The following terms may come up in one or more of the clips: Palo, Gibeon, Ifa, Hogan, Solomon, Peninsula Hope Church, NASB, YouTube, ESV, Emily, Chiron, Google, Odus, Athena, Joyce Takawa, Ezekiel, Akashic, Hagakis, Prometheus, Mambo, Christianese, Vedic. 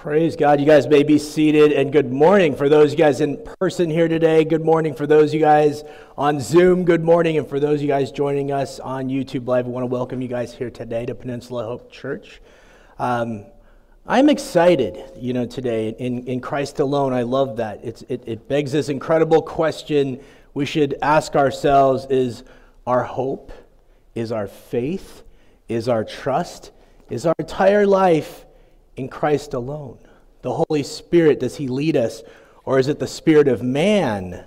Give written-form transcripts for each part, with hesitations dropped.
Praise God. You guys may be seated, and good morning for those of you guys in person here today. Good morning for those of you guys on Zoom. Good morning, and for those of you guys joining us on YouTube Live, I want to welcome you guys here today to Peninsula Hope Church. I'm excited, today in Christ alone. I love that. It begs this incredible question we should ask ourselves: is our hope, is our faith, is our trust, is our entire life in Christ alone? The Holy Spirit, does he lead us? Or is it the spirit of man?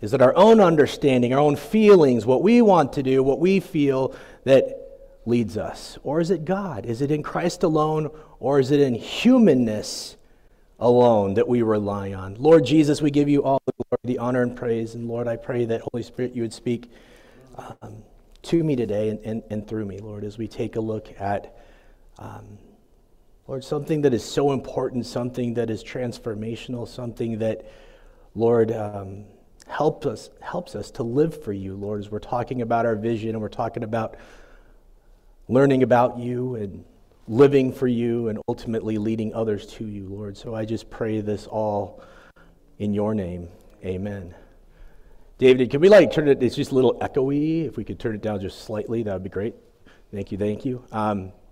Is it our own understanding, our own feelings, what we want to do, what we feel, that leads us? Or is it God? Is it in Christ alone? Or is it in humanness alone that we rely on? Lord Jesus, we give you all the glory, the honor, and praise. And Lord, I pray that Holy Spirit, you would speak to me today and through me, Lord, as we take a look at Lord, something that is so important, something that is transformational, something that, Lord, helps us to live for you, Lord, as we're talking about our vision and we're talking about learning about you and living for you and ultimately leading others to you, Lord. So I just pray this all in your name. Amen. David, can we turn it? It's just a little echoey. If we could turn it down just slightly, that would be great. Thank you, thank you.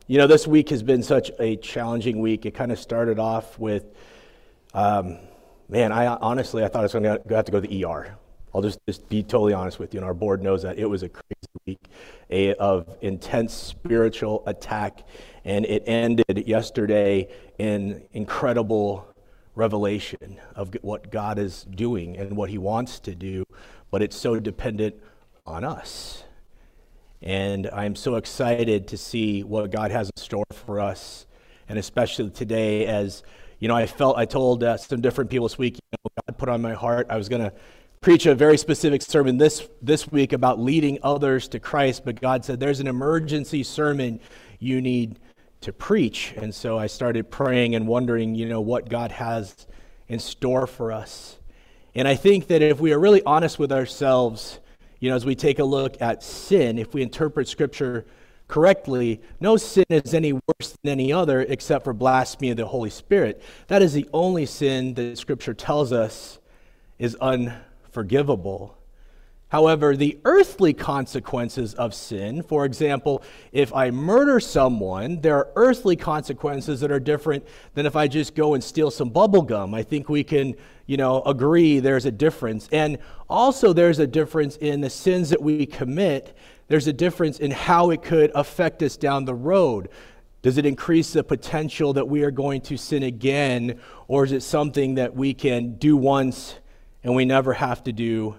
This week has been such a challenging week. It kind of started off with, I thought I was going to have to go to the ER. I'll just be totally honest with you, and our board knows that. It was a crazy week of intense spiritual attack, and it ended yesterday in incredible revelation of what God is doing and what he wants to do, but it's so dependent on us. And I'm so excited to see what God has in store for us, and especially today, as I told some different people this week, God put on my heart I was going to preach a very specific sermon this week about leading others to Christ, but God said there's an emergency sermon you need to preach. And so I started praying and wondering, what God has in store for us. And I think that if we are really honest with ourselves, as we take a look at sin, if we interpret Scripture correctly, no sin is any worse than any other except for blasphemy of the Holy Spirit. That is the only sin that Scripture tells us is unforgivable. However, the earthly consequences of sin, for example, if I murder someone, there are earthly consequences that are different than if I just go and steal some bubble gum. I think we can agree there's a difference. And also there's a difference in the sins that we commit. There's a difference in how it could affect us down the road. Does it increase the potential that we are going to sin again, or is it something that we can do once and we never have to do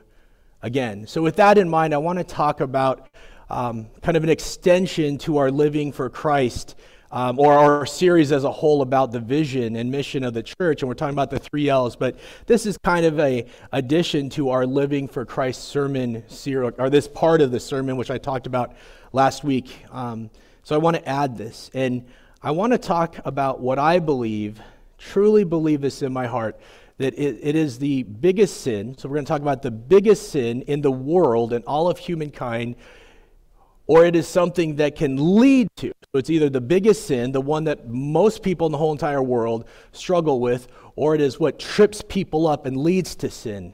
again? So with that in mind, I want to talk about kind of an extension to our Living for Christ, or our series as a whole about the vision and mission of the church, and we're talking about the 3 L's, but this is kind of a addition to our Living for Christ sermon series, or this part of the sermon, which I talked about last week. So I want to add this, and I want to talk about what I believe, truly believe this in my heart, that it is the biggest sin. So we're going to talk about the biggest sin in the world and all of humankind, or it is something that can lead to. So it's either the biggest sin, the one that most people in the whole entire world struggle with, or it is what trips people up and leads to sin.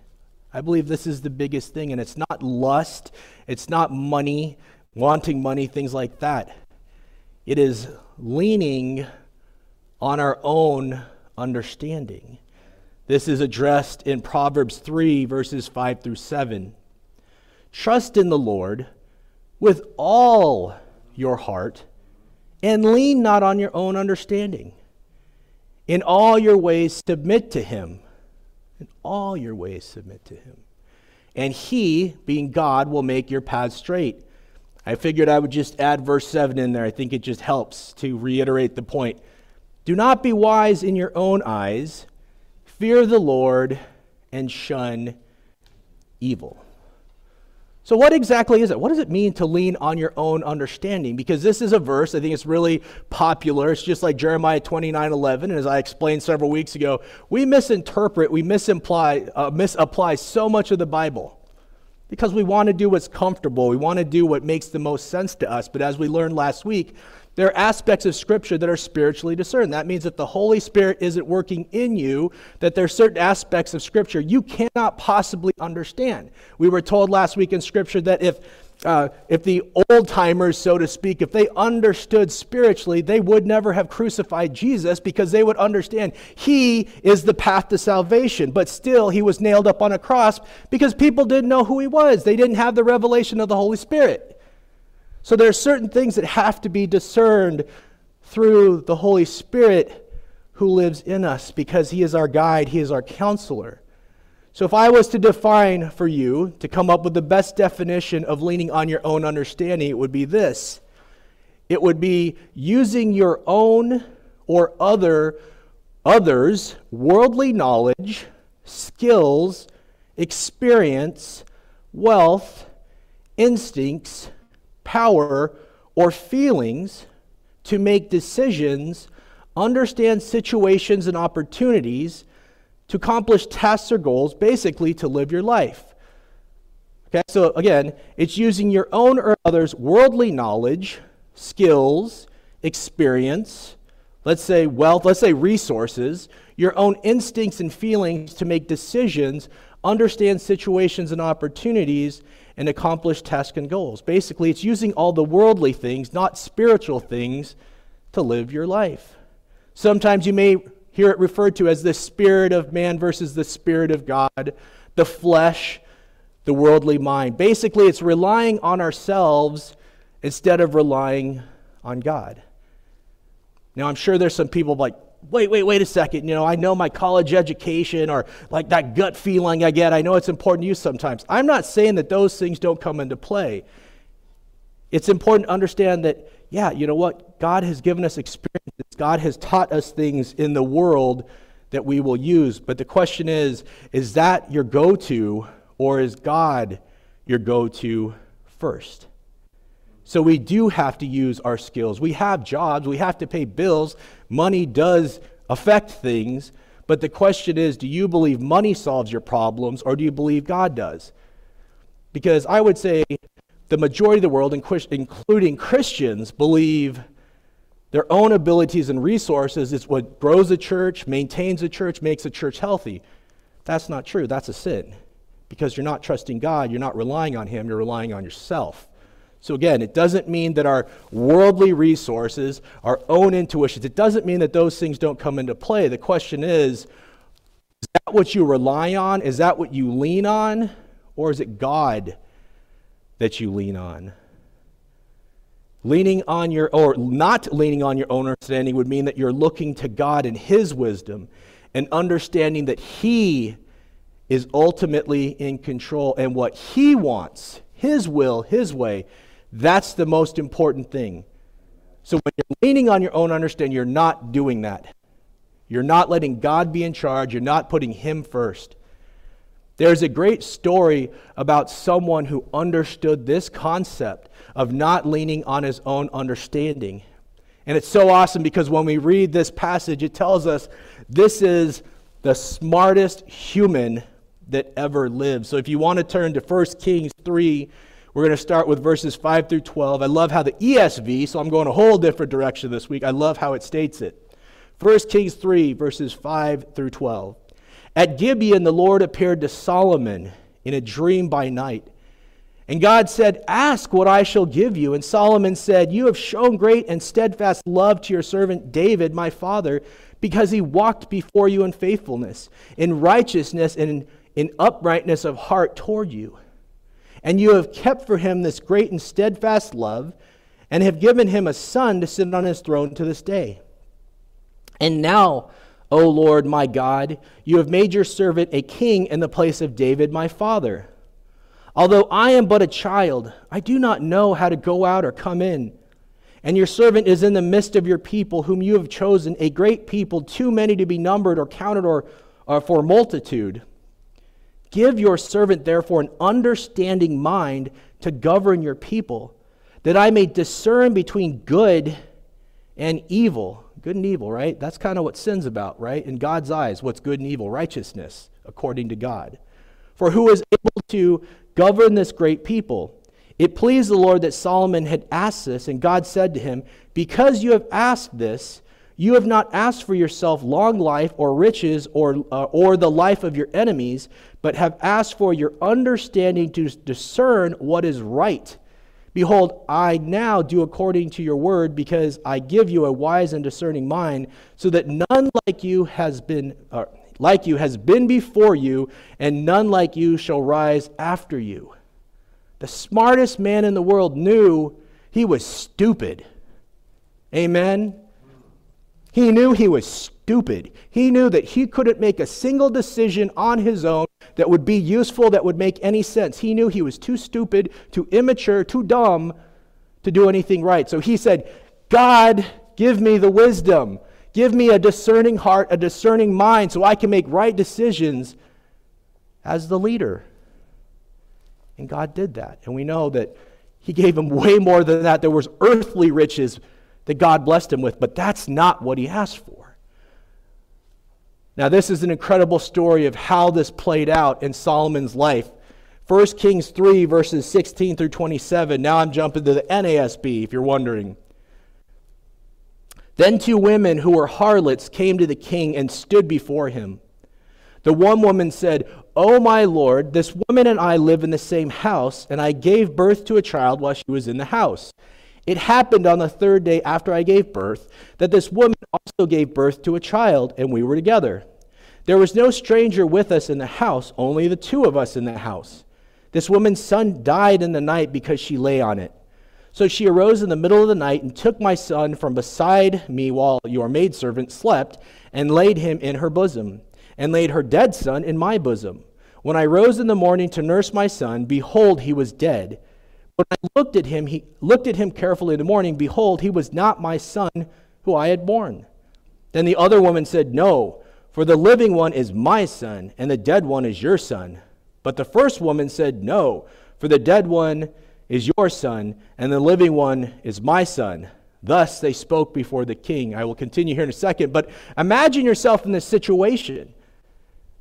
I believe this is the biggest thing, and it's not lust, it's not money, wanting money, things like that. It is leaning on our own understanding. This is addressed in Proverbs 3, verses 5 through 7. Trust in the Lord with all your heart, and lean not on your own understanding. In all your ways submit to him. In all your ways submit to him. And he, being God, will make your path straight. I figured I would just add verse 7 in there. I think it just helps to reiterate the point. Do not be wise in your own eyes. Fear the Lord and shun evil. So what exactly is it? What does it mean to lean on your own understanding? Because this is a verse, I think it's really popular. It's just like Jeremiah 29:11. And as I explained several weeks ago, we misinterpret, we misapply so much of the Bible because we want to do what's comfortable. We want to do what makes the most sense to us. But as we learned last week, There are aspects of Scripture that are spiritually discerned. That means that the Holy Spirit isn't working in you, that there are certain aspects of Scripture you cannot possibly understand. We were told last week in Scripture that if the old-timers, so to speak, if they understood spiritually, they would never have crucified Jesus because they would understand he is the path to salvation. But still, he was nailed up on a cross because people didn't know who he was. They didn't have the revelation of the Holy Spirit. So there are certain things that have to be discerned through the Holy Spirit who lives in us because he is our guide, he is our counselor. So if I was to define for you, to come up with the best definition of leaning on your own understanding, it would be this. It would be using your own or others' worldly knowledge, skills, experience, wealth, instincts, power, or feelings to make decisions, understand situations and opportunities, to accomplish tasks or goals, basically to live your life. Okay, so again, it's using your own or others' worldly knowledge, skills, experience, let's say wealth, let's say resources, your own instincts and feelings to make decisions, understand situations and opportunities, and accomplish tasks and goals. Basically, it's using all the worldly things, not spiritual things, to live your life. Sometimes you may hear it referred to as the spirit of man versus the spirit of God, the flesh, the worldly mind. Basically, it's relying on ourselves instead of relying on God. Now, I'm sure there's some people like, wait a second, you know, I know my college education or like that gut feeling I get, I know it's important to you sometimes. I'm not saying that those things don't come into play. It's important to understand that, yeah, you know what? God has given us experiences. God has taught us things in the world that we will use. But the question is that your go-to, or is God your go-to first? So we do have to use our skills. We have jobs. We have to pay bills. Money does affect things. But the question is, do you believe money solves your problems, or do you believe God does? Because I would say the majority of the world, including Christians, believe their own abilities and resources is what grows a church, maintains a church, makes a church healthy. That's not true. That's a sin, because you're not trusting God. You're not relying on him. You're relying on yourself. So again, it doesn't mean that our worldly resources, our own intuitions, it doesn't mean that those things don't come into play. The question is that what you rely on? Is that what you lean on? Or is it God that you lean on? Leaning on your, or not leaning on your own understanding would mean that you're looking to God and his wisdom and understanding that he is ultimately in control and what he wants, his will, his way, that's the most important thing. So when you're leaning on your own understanding, you're not doing that. You're not letting God be in charge. You're not putting him first. There's a great story about someone who understood this concept of not leaning on his own understanding. And it's so awesome because when we read this passage, it tells us this is the smartest human that ever lived. So if you want to turn to 1 Kings 3, we're going to start with verses 5 through 12. I love how the ESV, so I'm going a whole different direction this week. I love how it states it. 1 Kings 3, verses 5 through 12. At Gibeon, the Lord appeared to Solomon in a dream by night. And God said, "Ask what I shall give you." And Solomon said, "You have shown great and steadfast love to your servant David, my father, because he walked before you in faithfulness, in righteousness, and in uprightness of heart toward you. And you have kept for him this great and steadfast love, and have given him a son to sit on his throne to this day. And now, O Lord, my God, you have made your servant a king in the place of David, my father. Although I am but a child, I do not know how to go out or come in. And your servant is in the midst of your people, whom you have chosen, a great people, too many to be numbered or counted or for multitude. Give your servant, therefore, an understanding mind to govern your people, that I may discern between good and evil." Good and evil, right? That's kind of what sin's about, right? In God's eyes, what's good and evil? Righteousness, according to God. "For who is able to govern this great people? It pleased the Lord that Solomon had asked this, and God said to him, because you have asked this, you have not asked for yourself long life or riches or the life of your enemies, but have asked for your understanding to discern what is right. Behold, I now do according to your word, because I give you a wise and discerning mind, so that none like you has been before you, and none like you shall rise after you. The smartest man in the world knew he was stupid. Amen? He knew he was stupid. He knew that he couldn't make a single decision on his own that would be useful, that would make any sense. He knew he was too stupid, too immature, too dumb to do anything right. So he said, God, give me the wisdom. Give me a discerning heart, a discerning mind, so I can make right decisions as the leader. And God did that. And we know that he gave him way more than that. There was earthly riches that God blessed him with, but that's not what he asked for. Now, this is an incredible story of how this played out in Solomon's life. 1 Kings 3, verses 16 through 27. Now I'm jumping to the NASB, if you're wondering. Then two women who were harlots came to the king and stood before him. The one woman said, "O my lord, this woman and I live in the same house, and I gave birth to a child while she was in the house. It happened on the third day after I gave birth that this woman also gave birth to a child, and we were together. There was no stranger with us in the house, only the two of us in the house. This woman's son died in the night because she lay on it. So she arose in the middle of the night and took my son from beside me while your maidservant slept, and laid him in her bosom, and laid her dead son in my bosom. When I rose in the morning to nurse my son, behold, he was dead. When I looked at him, carefully in the morning, behold, he was not my son who I had born." Then the other woman said, "No, for the living one is my son, and the dead one is your son." But the first woman said, "No, for the dead one is your son, and the living one is my son." Thus they spoke before the king. I will continue here in a second, but imagine yourself in this situation.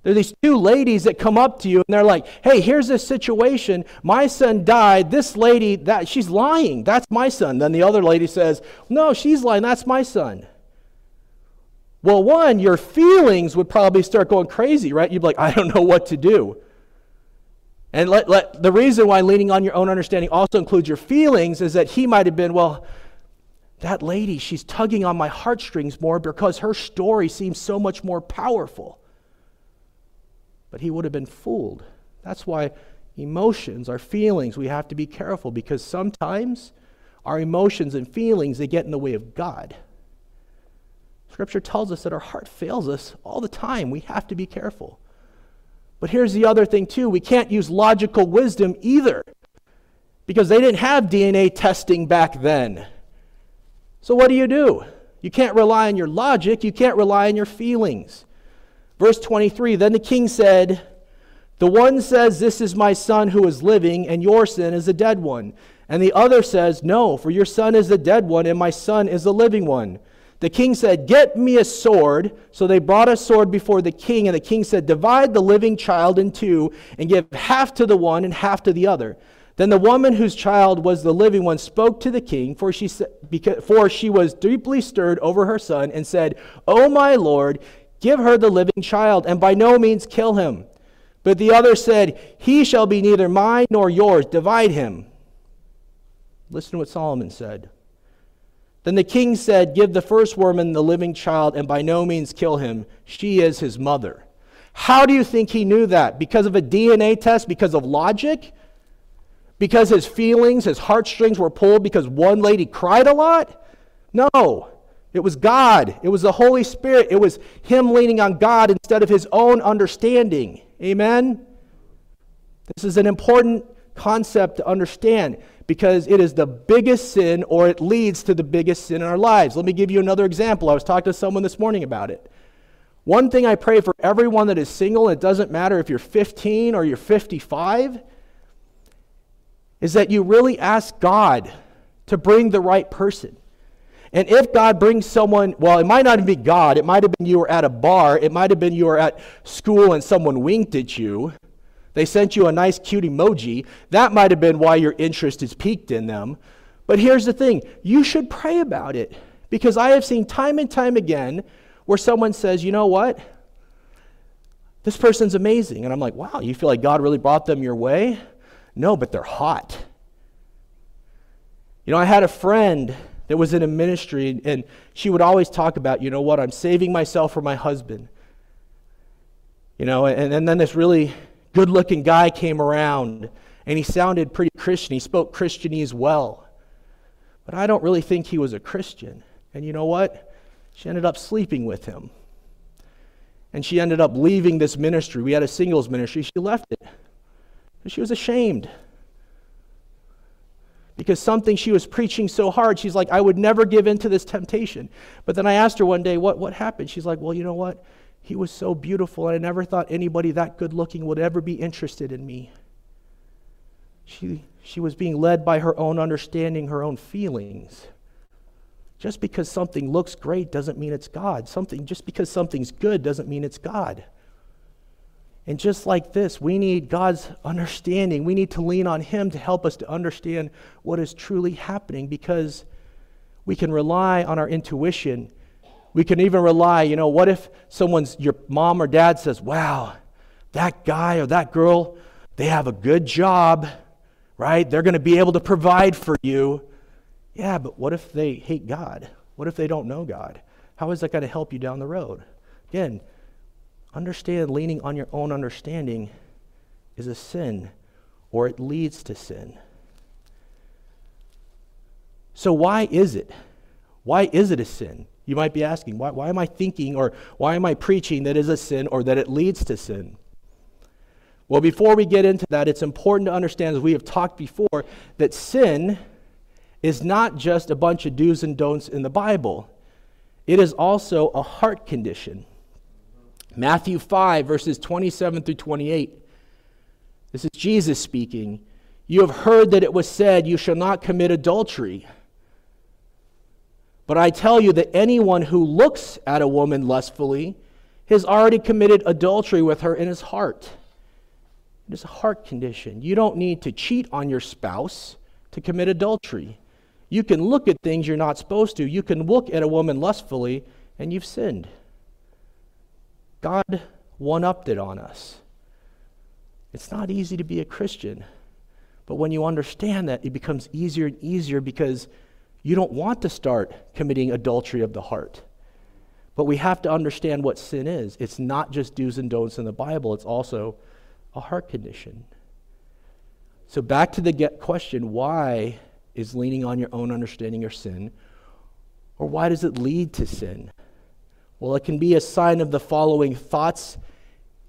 There are these two ladies that come up to you, and they're like, "Hey, here's this situation. My son died. This lady, she's lying. That's my son." Then the other lady says, "No, she's lying. That's my son." Well, one, your feelings would probably start going crazy, right? You'd be like, "I don't know what to do." And the reason why leaning on your own understanding also includes your feelings is that he might have been, well, that lady, she's tugging on my heartstrings more because her story seems so much more powerful. But he would have been fooled. That's why emotions, our feelings, we have to be careful, because sometimes our emotions and feelings, they get in the way of God. Scripture tells us that our heart fails us all the time. We have to be careful. But here's the other thing too. We can't use logical wisdom either, because they didn't have DNA testing back then. So what do? You can't rely on your logic. You can't rely on your feelings. Verse 23, then the king said, "The one says, 'This is my son who is living, and your son is a dead one.' And the other says, 'No, for your son is the dead one, and my son is the living one.' The king said, 'Get me a sword.' So they brought a sword before the king, and the king said, 'Divide the living child in two, and give half to the one and half to the other.' Then the woman whose child was the living one spoke to the king, for she was deeply stirred over her son, and said, 'O my lord, give her the living child, and by no means kill him.' But the other said, 'He shall be neither mine nor yours. Divide him.'" Listen to what Solomon said. "Then the king said, 'Give the first woman the living child, and by no means kill him. She is his mother.'" How do you think he knew that? Because of a DNA test? Because of logic? Because his feelings, his heartstrings were pulled because one lady cried a lot? No. It was God. It was the Holy Spirit. It was him leaning on God instead of his own understanding. Amen? This is an important concept to understand, because it is the biggest sin, or it leads to the biggest sin in our lives. Let me give you another example. I was talking to someone this morning about it. One thing I pray for everyone that is single, and it doesn't matter if you're 15 or you're 55, is that you really ask God to bring the right person. And if God brings someone, well, it might not even be God. It might have been you were at a bar. It might have been you were at school and someone winked at you. They sent you a nice cute emoji. That might have been why your interest is piqued in them. But here's the thing. You should pray about it, because I have seen time and time again where someone says, you know what? This person's amazing. And I'm like, wow, you feel like God really brought them your way? No, but they're hot. You know, I had a friend that was in a ministry, and she would always talk about, you know what, I'm saving myself for my husband. You know, and then this really good-looking guy came around, and he sounded pretty Christian. He spoke Christianese well. But I don't really think he was a Christian. And you know what? She ended up sleeping with him. And she ended up leaving this ministry. We had a singles ministry. She left it. And she was ashamed, because something she was preaching so hard, she's like, I would never give in to this temptation. But then I asked her one day, what happened? She's like, well, you know what? He was so beautiful, and I never thought anybody that good-looking would ever be interested in me. She was being led by her own understanding, her own feelings. Just because something looks great doesn't mean it's God. Just because something's good doesn't mean it's God. And just like this, we need God's understanding. We need to lean on Him to help us to understand what is truly happening, because we can rely on our intuition. We can even rely, you know, what if your mom or dad says, wow, that guy or that girl, they have a good job, right? They're going to be able to provide for you. Yeah, but what if they hate God? What if they don't know God? How is that going to help you down the road? Again, understand leaning on your own understanding is a sin, or it leads to sin. So why is it? Why is it a sin? You might be asking, why am I thinking, or why am I preaching that is a sin, or that it leads to sin? Well, before we get into that, it's important to understand, as we have talked before, that sin is not just a bunch of do's and don'ts in the Bible. It is also a heart condition. Matthew 5, verses 27 through 28. This is Jesus speaking. You have heard that it was said, you shall not commit adultery. But I tell you that anyone who looks at a woman lustfully has already committed adultery with her in his heart. It is a heart condition. You don't need to cheat on your spouse to commit adultery. You can look at things you're not supposed to. You can look at a woman lustfully, and you've sinned. God one-upped it on us. It's not easy to be a Christian, but when you understand that, it becomes easier and easier, because you don't want to start committing adultery of the heart. But we have to understand what sin is. It's not just do's and don'ts in the Bible. It's also a heart condition. So back to the question, why is leaning on your own understanding your sin? Or why does it lead to sin? Well, it can be a sign of the following thoughts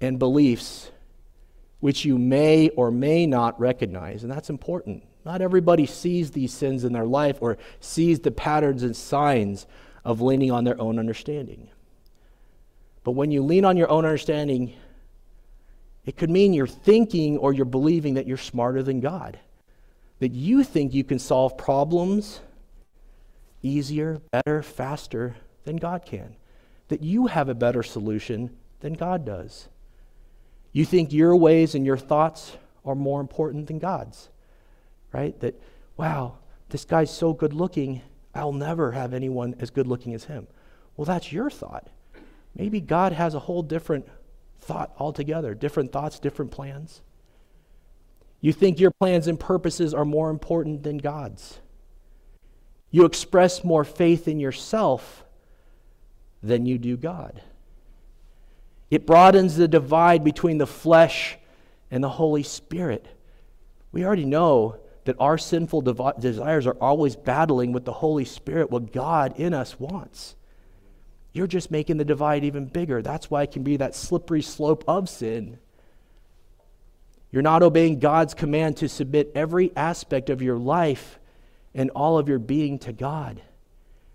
and beliefs, which you may or may not recognize. And that's important. Not everybody sees these sins in their life, or sees the patterns and signs of leaning on their own understanding. But when you lean on your own understanding, it could mean you're thinking, or you're believing, that you're smarter than God, that you think you can solve problems easier, better, faster than God can, that you have a better solution than God does. You think your ways and your thoughts are more important than God's. Right? That, wow, this guy's so good looking, I'll never have anyone as good looking as him. Well, that's your thought. Maybe God has a whole different thought altogether, different thoughts, different plans. You think your plans and purposes are more important than God's. You express more faith in yourself than you do God. It broadens the divide between the flesh and the Holy Spirit. We already know that our sinful desires are always battling with the Holy Spirit, what God in us wants. You're just making the divide even bigger. That's why it can be that slippery slope of sin. You're not obeying God's command to submit every aspect of your life and all of your being to God.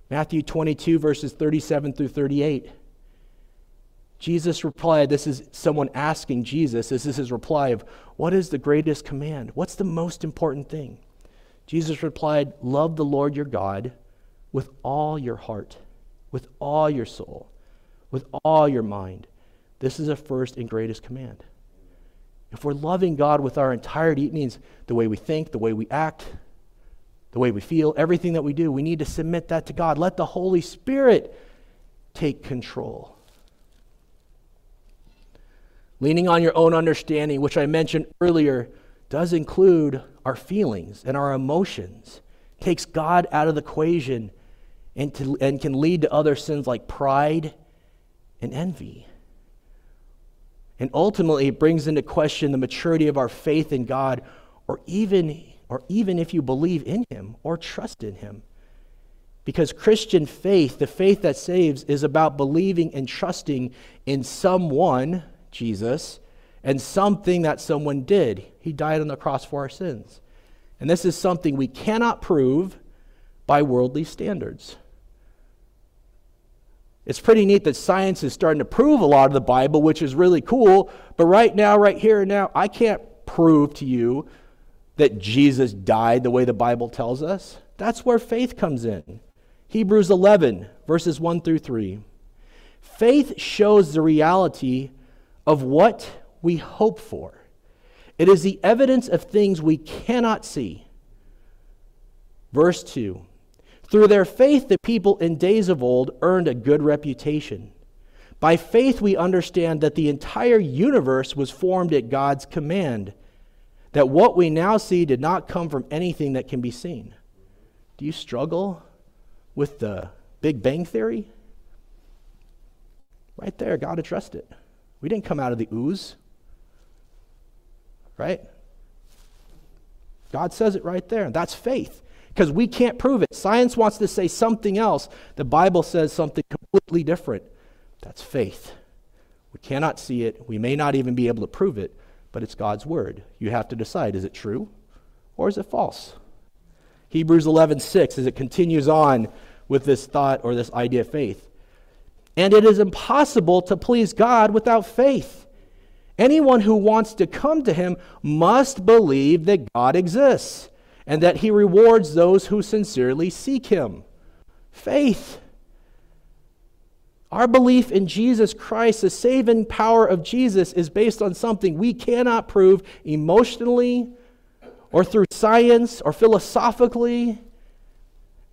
Matthew 22, verses 37 through 38. Jesus replied, this is someone asking Jesus, this is his reply of, what is the greatest command? What's the most important thing? Jesus replied, love the Lord your God with all your heart, with all your soul, with all your mind. This is the first and greatest command. If we're loving God with our entirety, it means the way we think, the way we act, the way we feel, everything that we do, we need to submit that to God. Let the Holy Spirit take control. Leaning on your own understanding, which I mentioned earlier, does include our feelings and our emotions. It takes God out of the equation and can lead to other sins like pride and envy. And ultimately, it brings into question the maturity of our faith in God, or even if you believe in Him or trust in Him. Because Christian faith, the faith that saves, is about believing and trusting in someone, Jesus, and something that someone did. He died on the cross for our sins. And this is something we cannot prove by worldly standards. It's pretty neat that science is starting to prove a lot of the Bible, which is really cool. But right now, right here and now, I can't prove to you that Jesus died the way the Bible tells us. That's where faith comes in. Hebrews 11, verses 1 through 3. Faith shows the reality of what we hope for. It is the evidence of things we cannot see. Verse 2. Through their faith, the people in days of old earned a good reputation. By faith, we understand that the entire universe was formed at God's command, that what we now see did not come from anything that can be seen. Do you struggle with the Big Bang Theory? Right there, gotta trust it. We didn't come out of the ooze, right? God says it right there. That's faith. Because we can't prove it. Science wants to say something else. The Bible says something completely different. That's faith. We cannot see it. We may not even be able to prove it, but it's God's word. You have to decide, is it true or is it false? Hebrews 11:6, as it continues on with this thought or this idea of faith. And it is impossible to please God without faith. Anyone who wants to come to Him must believe that God exists, and that He rewards those who sincerely seek Him. Faith. Our belief in Jesus Christ, the saving power of Jesus, is based on something we cannot prove emotionally or through science or philosophically.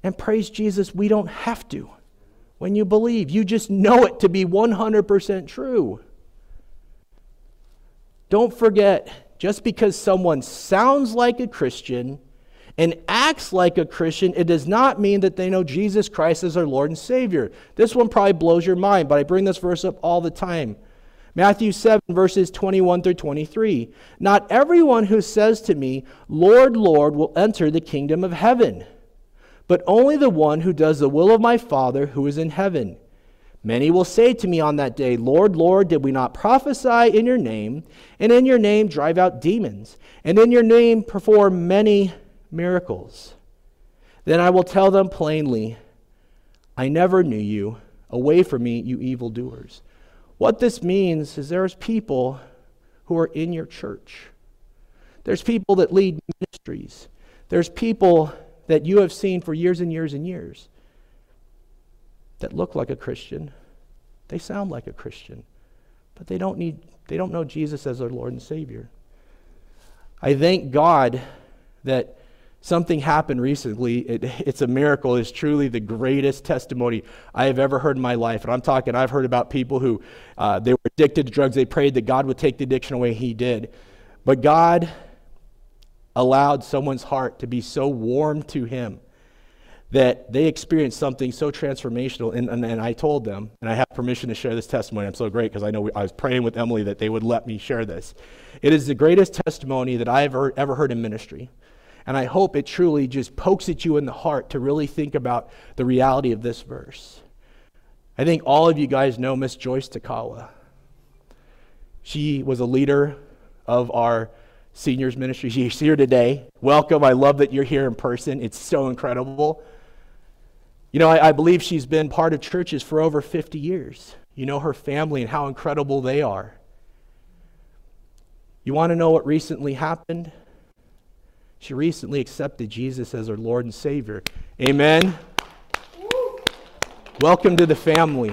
And praise Jesus, we don't have to. When you believe, you just know it to be 100% true. Don't forget, just because someone sounds like a Christian and acts like a Christian, it does not mean that they know Jesus Christ as their Lord and Savior. This one probably blows your mind, but I bring this verse up all the time. Matthew 7, verses 21 through 23. Not everyone who says to me, Lord, Lord, will enter the kingdom of heaven, but only the one who does the will of my Father who is in heaven. Many will say to me on that day, Lord, Lord, did we not prophesy in your name, and in your name drive out demons, and in your name perform many miracles? Then I will tell them plainly, I never knew you. Away from me, you evildoers. What this means is there's people who are in your church. There's people that lead ministries. There's people that you have seen for years and years and years that look like a Christian. They sound like a Christian, but they don't know Jesus as their Lord and Savior. I thank God that something happened recently. It's a miracle. It's truly the greatest testimony I have ever heard in my life. And I've heard about people who they were addicted to drugs. They prayed that God would take the addiction away. He did. But God allowed someone's heart to be so warm to Him that they experienced something so transformational. And I told them, and I have permission to share this testimony. I'm so great because I know I was praying with Emily that they would let me share this. It is the greatest testimony that I've ever heard in ministry. And I hope it truly just pokes at you in the heart to really think about the reality of this verse. I think all of you guys know Miss Joyce Takawa. She was a leader of our seniors ministry. She's here today. Welcome. I love that you're here in person. It's so incredible. You know, I believe she's been part of churches for over 50 years. You know her family and how incredible they are. You want to know what recently happened? She recently accepted Jesus as her Lord and Savior. Amen. Woo. Welcome to the family.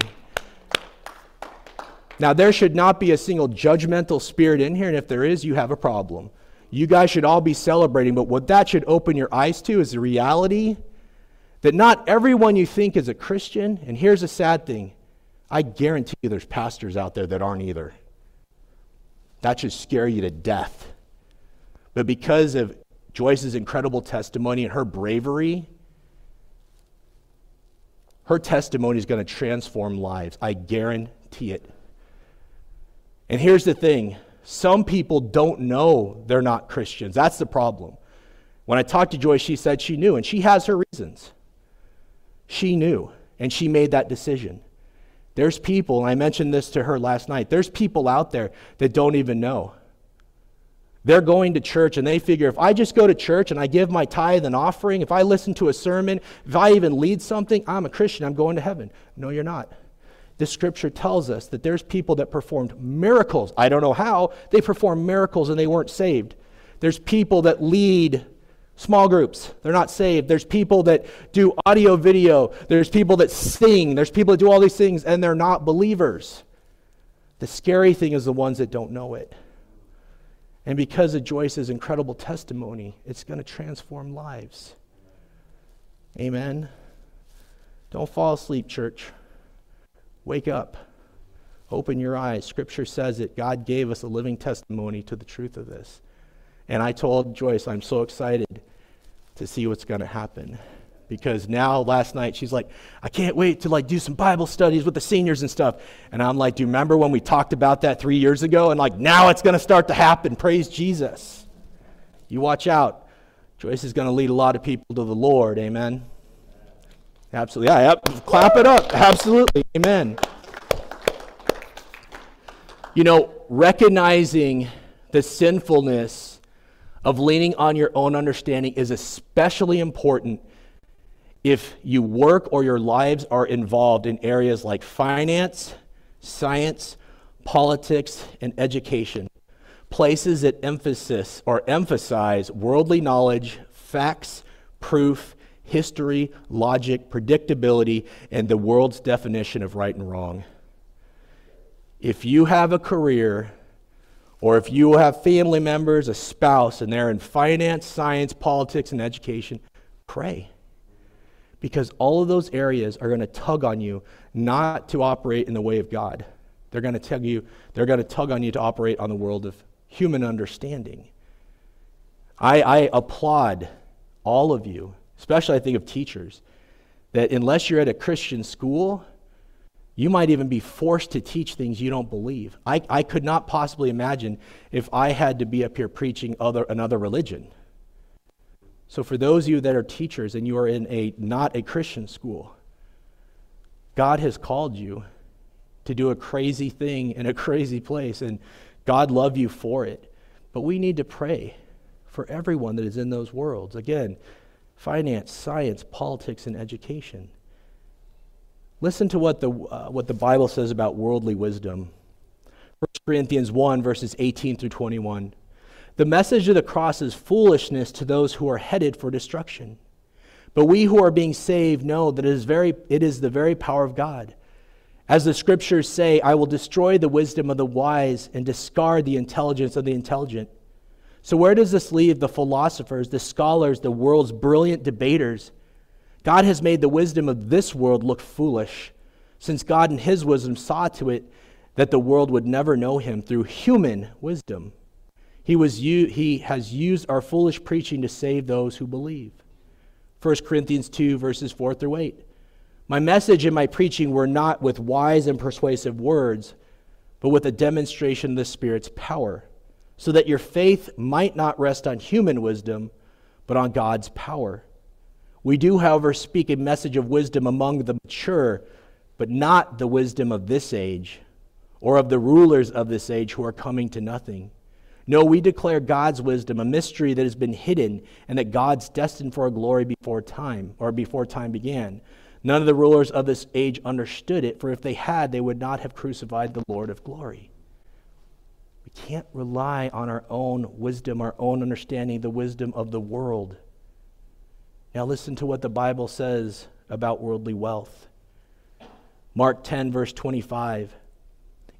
Now, there should not be a single judgmental spirit in here, and if there is, you have a problem. You guys should all be celebrating, but what that should open your eyes to is the reality that not everyone you think is a Christian, and here's the sad thing, I guarantee you there's pastors out there that aren't either. That should scare you to death. But because of Joyce's incredible testimony and her bravery, her testimony is going to transform lives. I guarantee it. And here's the thing. Some people don't know they're not Christians. That's the problem. When I talked to Joyce, she said she knew, and she has her reasons. She knew, and she made that decision. There's people, and I mentioned this to her last night, there's people out there that don't even know. They're going to church, and they figure, if I just go to church and I give my tithe and offering, if I listen to a sermon, if I even lead something, I'm a Christian, I'm going to heaven. No, you're not. The scripture tells us that there's people that performed miracles. I don't know how. They performed miracles and they weren't saved. There's people that lead small groups. They're not saved. There's people that do audio, video. There's people that sing. There's people that do all these things, and they're not believers. The scary thing is the ones that don't know it. And because of Joyce's incredible testimony, it's going to transform lives. Amen. Don't fall asleep, church. Wake up. Open your eyes. Scripture says it. God gave us a living testimony to the truth of this. And I told Joyce, I'm so excited to see what's going to happen. Because now, last night, she's like, I can't wait to do some Bible studies with the seniors and stuff. And I'm like, do you remember when we talked about that 3 years ago? And now it's going to start to happen. Praise Jesus. You watch out. Joyce is going to lead a lot of people to the Lord. Amen. Absolutely. Yeah, clap it up. Absolutely. Amen. You know, recognizing the sinfulness of leaning on your own understanding is especially important if you work or your lives are involved in areas like finance, science, politics, and education, places that emphasize worldly knowledge, facts, proof, history, logic, predictability, and the world's definition of right and wrong. If you have a career, or if you have family members, a spouse, and they're in finance, science, politics, and education, pray. Because all of those areas are going to tug on you not to operate in the way of God. They're going to tug on you to operate on the world of human understanding. I applaud all of you, especially I think of teachers, that unless you're at a Christian school, you might even be forced to teach things you don't believe. I could not possibly imagine if I had to be up here preaching another religion. So for those of you that are teachers and you are in not a Christian school, God has called you to do a crazy thing in a crazy place, and God love you for it. But we need to pray for everyone that is in those worlds. Again, finance, science, politics, and education. Listen to what the Bible says about worldly wisdom. 1 Corinthians 1, verses 18 through 21. The message of the cross is foolishness to those who are headed for destruction. But we who are being saved know that it is the very power of God. As the scriptures say, I will destroy the wisdom of the wise and discard the intelligence of the intelligent. So where does this leave the philosophers, the scholars, the world's brilliant debaters? God has made the wisdom of this world look foolish, since God in his wisdom saw to it that the world would never know him through human wisdom. He has used our foolish preaching to save those who believe. 1 Corinthians 2, verses 4 through 8. My message and my preaching were not with wise and persuasive words, but with a demonstration of the Spirit's power, so that your faith might not rest on human wisdom, but on God's power. We do, however, speak a message of wisdom among the mature, but not the wisdom of this age, or of the rulers of this age who are coming to nothing. No, we declare God's wisdom, a mystery that has been hidden, and that God's destined for glory before time began. None of the rulers of this age understood it, for if they had, they would not have crucified the Lord of glory. We can't rely on our own wisdom, our own understanding, the wisdom of the world. Now listen to what the Bible says about worldly wealth. Mark 10, verse 25.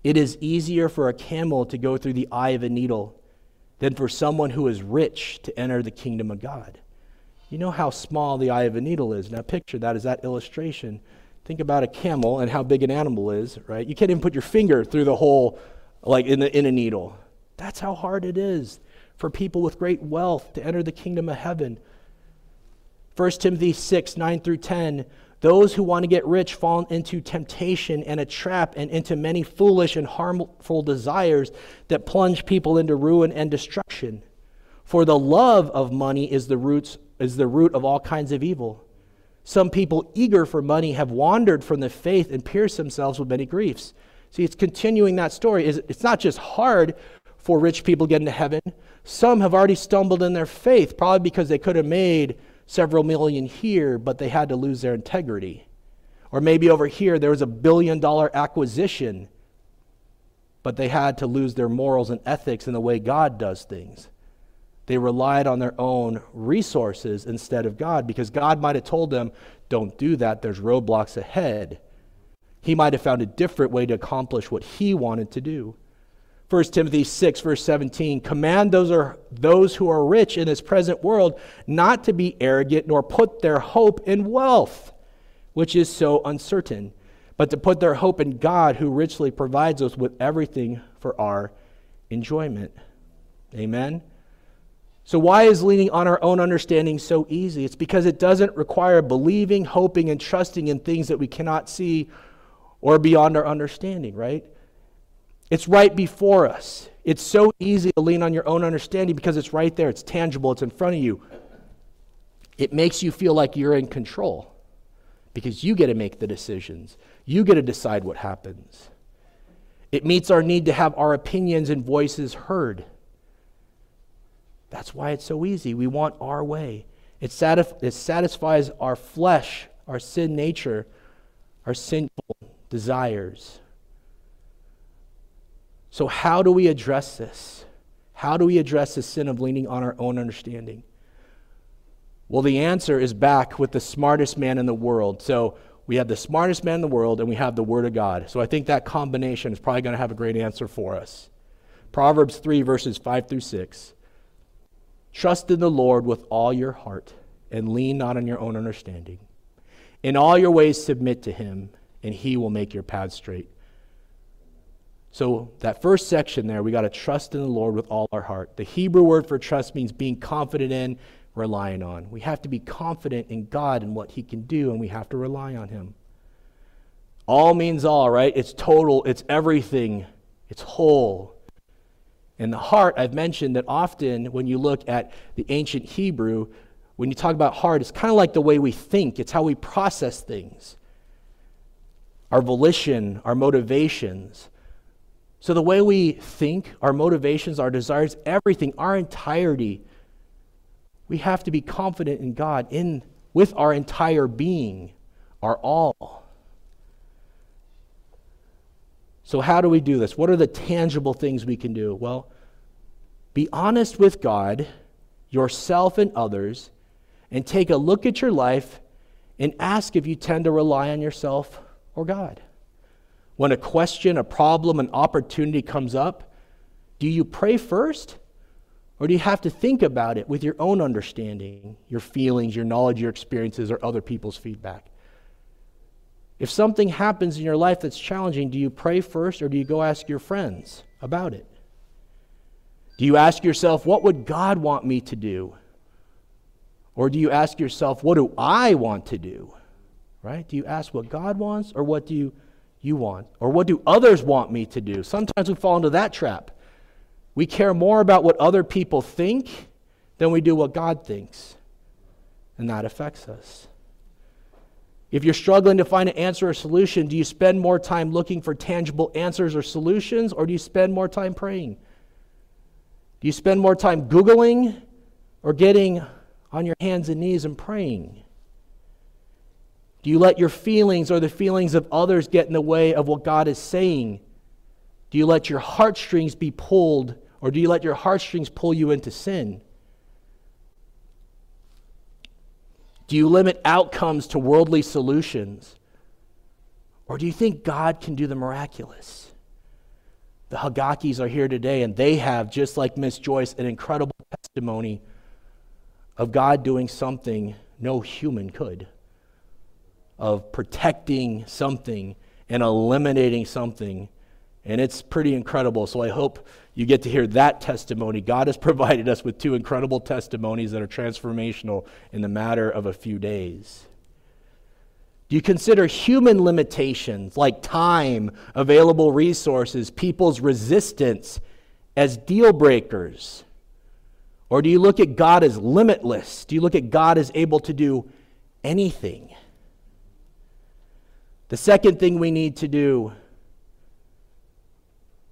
It is easier for a camel to go through the eye of a needle than for someone who is rich to enter the kingdom of God. You know how small the eye of a needle is. Now picture that as that illustration. Think about a camel and how big an animal is, right? You can't even put your finger through the hole like in a needle. That's how hard it is for people with great wealth to enter the kingdom of heaven. 1 Timothy 6, 9 through 10, those who want to get rich fall into temptation and a trap and into many foolish and harmful desires that plunge people into ruin and destruction. For the love of money is the root of all kinds of evil. Some people eager for money have wandered from the faith and pierced themselves with many griefs. See, it's continuing that story. It's not just hard for rich people to get into heaven. Some have already stumbled in their faith, probably because they could have made several million here, but they had to lose their integrity. Or maybe over here there was $1 billion acquisition, but they had to lose their morals and ethics in the way God does things. They relied on their own resources instead of God, because God might have told them, don't do that, there's roadblocks ahead. He might have found a different way to accomplish what he wanted to do. 1 Timothy 6, verse 17, command those who are rich in this present world not to be arrogant nor put their hope in wealth, which is so uncertain, but to put their hope in God, who richly provides us with everything for our enjoyment. Amen? So why is leaning on our own understanding so easy? It's because it doesn't require believing, hoping, and trusting in things that we cannot see or beyond our understanding, right? It's right before us. It's so easy to lean on your own understanding because it's right there. It's tangible. It's in front of you. It makes you feel like you're in control because you get to make the decisions. You get to decide what happens. It meets our need to have our opinions and voices heard. That's why it's so easy. We want our way. It satisfies our flesh, our sin nature, our sinful desires. So how do we address this? How do we address the sin of leaning on our own understanding? Well, the answer is back with the smartest man in the world. So we have the smartest man in the world and we have the Word of God. So I think that combination is probably going to have a great answer for us. Proverbs 3, verses 5 through 6. Trust in the Lord with all your heart and lean not on your own understanding. In all your ways submit to him, and he will make your path straight. So that first section there, we got to trust in the Lord with all our heart. The Hebrew word for trust means being confident in, relying on. We have to be confident in God and what he can do, and we have to rely on him. All means all, right? It's total, it's everything, it's whole. And the heart, I've mentioned that often when you look at the ancient Hebrew, when you talk about heart, it's kind of like the way we think. It's how we process things. Our volition, our motivations. So the way we think, our motivations, our desires, everything, our entirety, we have to be confident in God with our entire being, our all. So how do we do this? What are the tangible things we can do? Well, be honest with God, yourself, and others, and take a look at your life and ask if you tend to rely on yourself or God. When a question, a problem, an opportunity comes up, do you pray first? Or do you have to think about it with your own understanding, your feelings, your knowledge, your experiences, or other people's feedback? If something happens in your life that's challenging, do you pray first or do you go ask your friends about it? Do you ask yourself, what would God want me to do? Or do you ask yourself, what do I want to do? Right? Do you ask what God wants, or what do you want? Or what do others want me to do? Sometimes we fall into that trap. We care more about what other people think than we do what God thinks. And that affects us. If you're struggling to find an answer or solution, do you spend more time looking for tangible answers or solutions, or do you spend more time praying? Do you spend more time Googling or getting on your hands and knees and praying? Do you let your feelings or the feelings of others get in the way of what God is saying? Do you let your heartstrings be pulled, or do you let your heartstrings pull you into sin? Do you limit outcomes to worldly solutions? Or do you think God can do the miraculous? The Hagakis are here today, and they have, just like Miss Joyce, an incredible testimony of God doing something no human could, of protecting something and eliminating something. And it's pretty incredible. So I hope you get to hear that testimony. God has provided us with two incredible testimonies that are transformational in the matter of a few days. Do you consider human limitations like time, available resources, people's resistance as deal breakers? Or do you look at God as limitless? Do you look at God as able to do anything? The second thing we need to do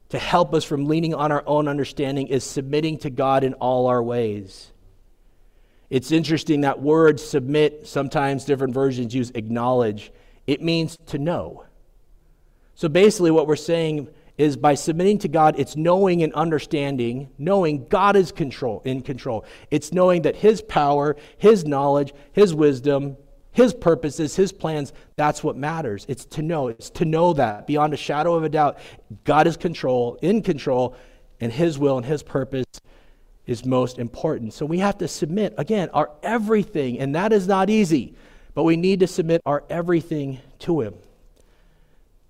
to help us from leaning on our own understanding is submitting to God in all our ways. It's interesting that word submit, sometimes different versions use acknowledge. It means to know. So basically what we're saying is by submitting to God, it's knowing and understanding, knowing God is in control. It's knowing that His power, His knowledge, His wisdom, His purposes, His plans, that's what matters. It's to know that beyond a shadow of a doubt, God is in control, and His will and His purpose is most important. So we have to submit, again, our everything, and that is not easy, but we need to submit our everything to Him.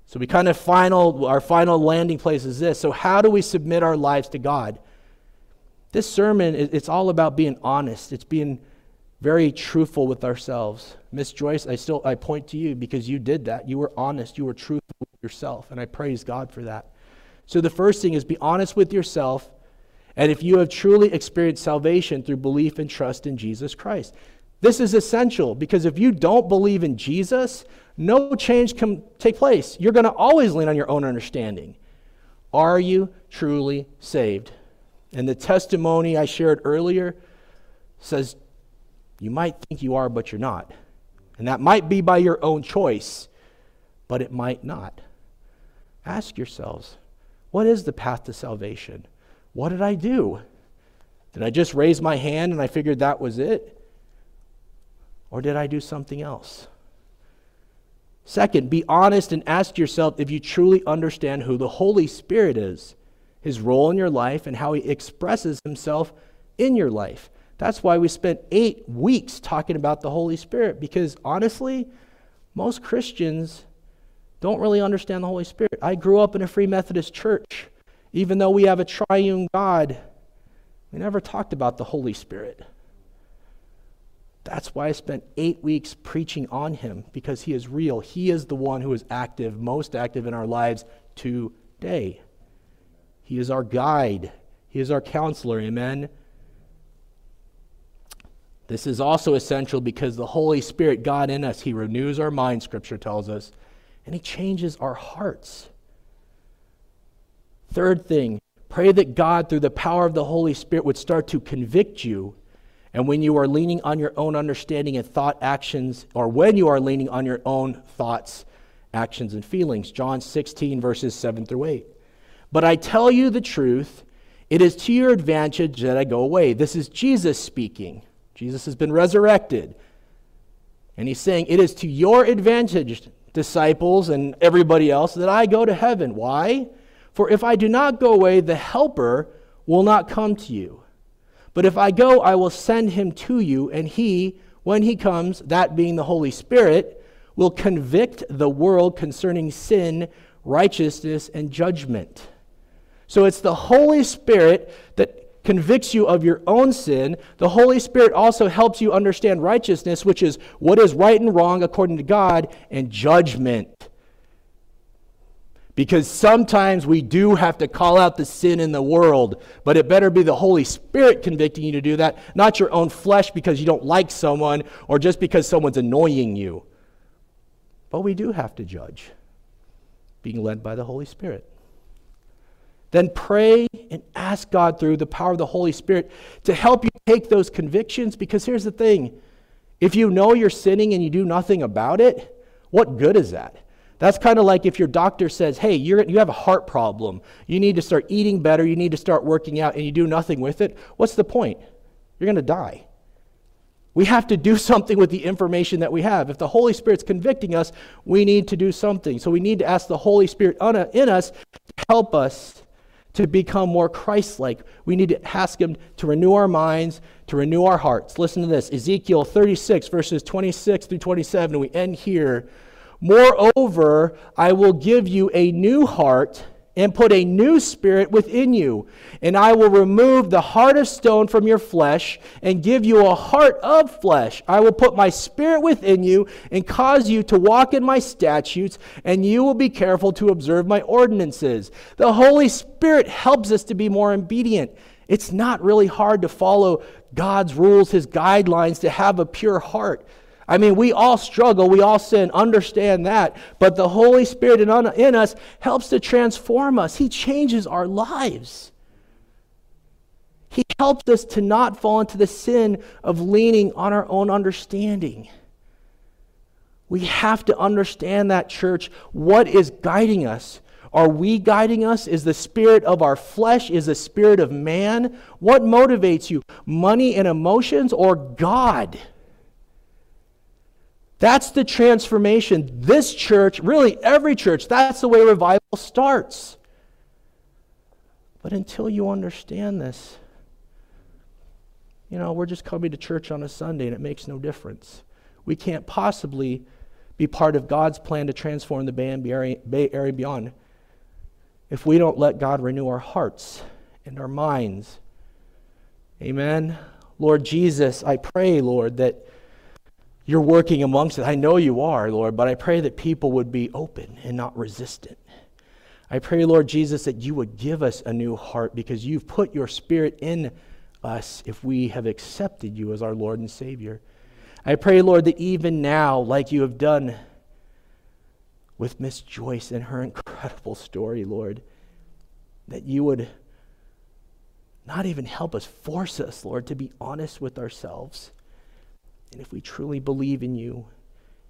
So we kind of our final landing place is this. So how do we submit our lives to God? This sermon, it's all about being honest. It's being very truthful with ourselves. Miss Joyce, I point to you because you did that. You were honest, you were truthful with yourself, and I praise God for that. So the first thing is be honest with yourself. And if you have truly experienced salvation through belief and trust in Jesus Christ, this is essential, because if you don't believe in Jesus, no change can take place. You're going to always lean on your own understanding. Are you truly saved? And the testimony I shared earlier says you might think you are, but you're not. And that might be by your own choice, but it might not. Ask yourselves, what is the path to salvation? What did I do? Did I just raise my hand and I figured that was it? Or did I do something else? Second, be honest and ask yourself if you truly understand who the Holy Spirit is, His role in your life, and how He expresses Himself in your life. That's why we spent 8 weeks talking about the Holy Spirit, because honestly, most Christians don't really understand the Holy Spirit. I grew up in a Free Methodist church. Even though we have a triune God, we never talked about the Holy Spirit. That's why I spent 8 weeks preaching on Him, because He is real. He is the one who is active, most active in our lives today. He is our guide. He is our counselor. Amen. This is also essential because the Holy Spirit, God in us, He renews our minds, Scripture tells us, and He changes our hearts. Third thing, pray that God, through the power of the Holy Spirit, would start to convict you. And when you are leaning on your own understanding and thought actions, or when you are leaning on your own thoughts, actions, and feelings. John 16, verses 7 through 8. But I tell you the truth, it is to your advantage that I go away. This is Jesus speaking. Jesus has been resurrected. And He's saying, it is to your advantage, disciples and everybody else, that I go to heaven. Why? For if I do not go away, the Helper will not come to you. But if I go, I will send Him to you, and He, when He comes, that being the Holy Spirit, will convict the world concerning sin, righteousness, and judgment. So it's the Holy Spirit that convicts you of your own sin. The Holy Spirit also helps you understand righteousness, which is what is right and wrong according to God, and judgment. Because sometimes we do have to call out the sin in the world, but it better be the Holy Spirit convicting you to do that, not your own flesh because you don't like someone or just because someone's annoying you. But we do have to judge, being led by the Holy Spirit. Then pray and ask God through the power of the Holy Spirit to help you take those convictions, because here's the thing. If you know you're sinning and you do nothing about it, what good is that? That's kind of like if your doctor says, hey, you have a heart problem. You need to start eating better. You need to start working out, and you do nothing with it. What's the point? You're going to die. We have to do something with the information that we have. If the Holy Spirit's convicting us, we need to do something. So we need to ask the Holy Spirit in us to help us to become more Christ-like. We need to ask him to renew our minds, to renew our hearts. Listen to this, Ezekiel 36, verses 26 through 27, and we end here. Moreover, I will give you a new heart and put a new spirit within you, and I will remove the heart of stone from your flesh and give you a heart of flesh. I will put my spirit within you and cause you to walk in my statutes, and you will be careful to observe my ordinances. The Holy Spirit helps us to be more obedient. It's not really hard to follow God's rules, his guidelines, to have a pure heart. I mean, we all struggle, we all sin, understand that, but the Holy Spirit in us helps to transform us. He changes our lives. He helps us to not fall into the sin of leaning on our own understanding. We have to understand that, church. What is guiding us? Are we guiding us? Is the spirit of our flesh? Is the spirit of man? What motivates you? Money and emotions or God? That's the transformation. This church, really every church, that's the way revival starts. But until you understand this, you know, we're just coming to church on a Sunday and it makes no difference. We can't possibly be part of God's plan to transform the Bay Area beyond if we don't let God renew our hearts and our minds. Amen. Lord Jesus, I pray, Lord, that you're working amongst it. I know you are, Lord, but I pray that people would be open and not resistant. I pray, Lord Jesus, that you would give us a new heart because you've put your spirit in us if we have accepted you as our Lord and Savior. I pray, Lord, that even now, like you have done with Miss Joyce and her incredible story, Lord, that you would not even help us, force us, Lord, to be honest with ourselves. And if we truly believe in you,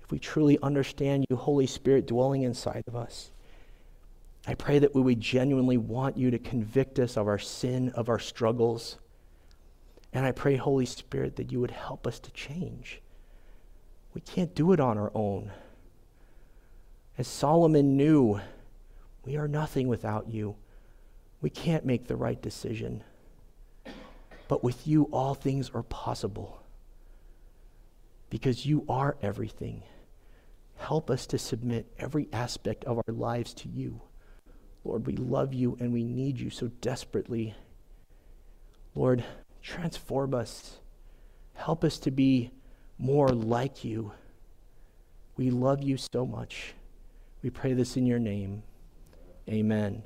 if we truly understand you, Holy Spirit, dwelling inside of us, I pray that we would genuinely want you to convict us of our sin, of our struggles. And I pray, Holy Spirit, that you would help us to change. We can't do it on our own. As Solomon knew, we are nothing without you. We can't make the right decision. But with you, all things are possible. Because you are everything. Help us to submit every aspect of our lives to you. Lord, we love you and we need you so desperately. Lord, transform us. Help us to be more like you. We love you so much. We pray this in your name. Amen.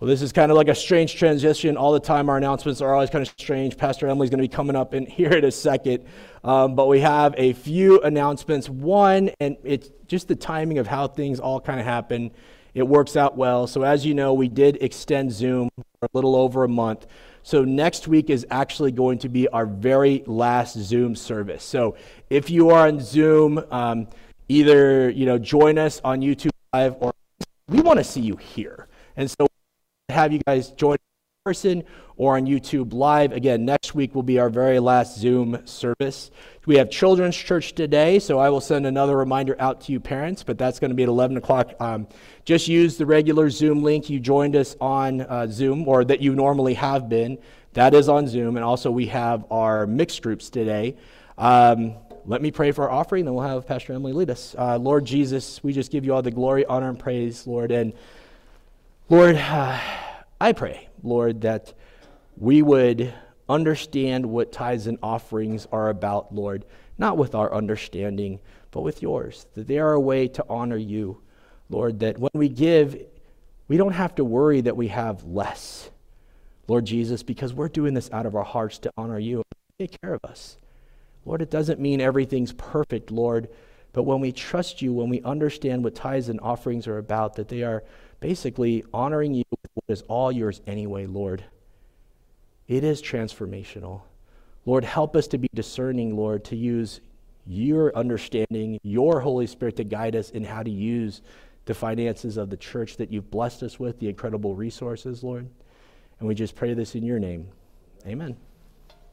Well, this is kind of like a strange transition all the time. Our announcements are always kind of strange. Pastor Emily's going to be coming up in here in a second. But we have a few announcements. One, and it's just the timing of how things all kind of happen. It works out well. So as you know, we did extend Zoom for a little over a month. So next week is actually going to be our very last Zoom service. So if you are on Zoom, either join us on YouTube Live, or we want to see you here. And so have you guys join in person or on YouTube Live. Again, next week will be our very last Zoom service. We have Children's Church today, so I will send another reminder out to you parents, but that's going to be at 11 o'clock. Just use the regular Zoom link. You joined us on Zoom, or that you normally have been. That is on Zoom, and also we have our mixed groups today. Let me pray for our offering, then we'll have Pastor Emily lead us. Lord Jesus, we just give you all the glory, honor, and praise, Lord, and Lord, I pray, Lord, that we would understand what tithes and offerings are about, Lord, not with our understanding, but with yours, that they are a way to honor you, Lord, that when we give, we don't have to worry that we have less, Lord Jesus, because we're doing this out of our hearts to honor you. Take care of us. Lord, it doesn't mean everything's perfect, Lord, but when we trust you, when we understand what tithes and offerings are about, that they are basically honoring you with what is all yours anyway, Lord. It is transformational. Lord, help us to be discerning, Lord, to use your understanding, your Holy Spirit to guide us in how to use the finances of the church that you've blessed us with, the incredible resources, Lord. And we just pray this in your name. Amen.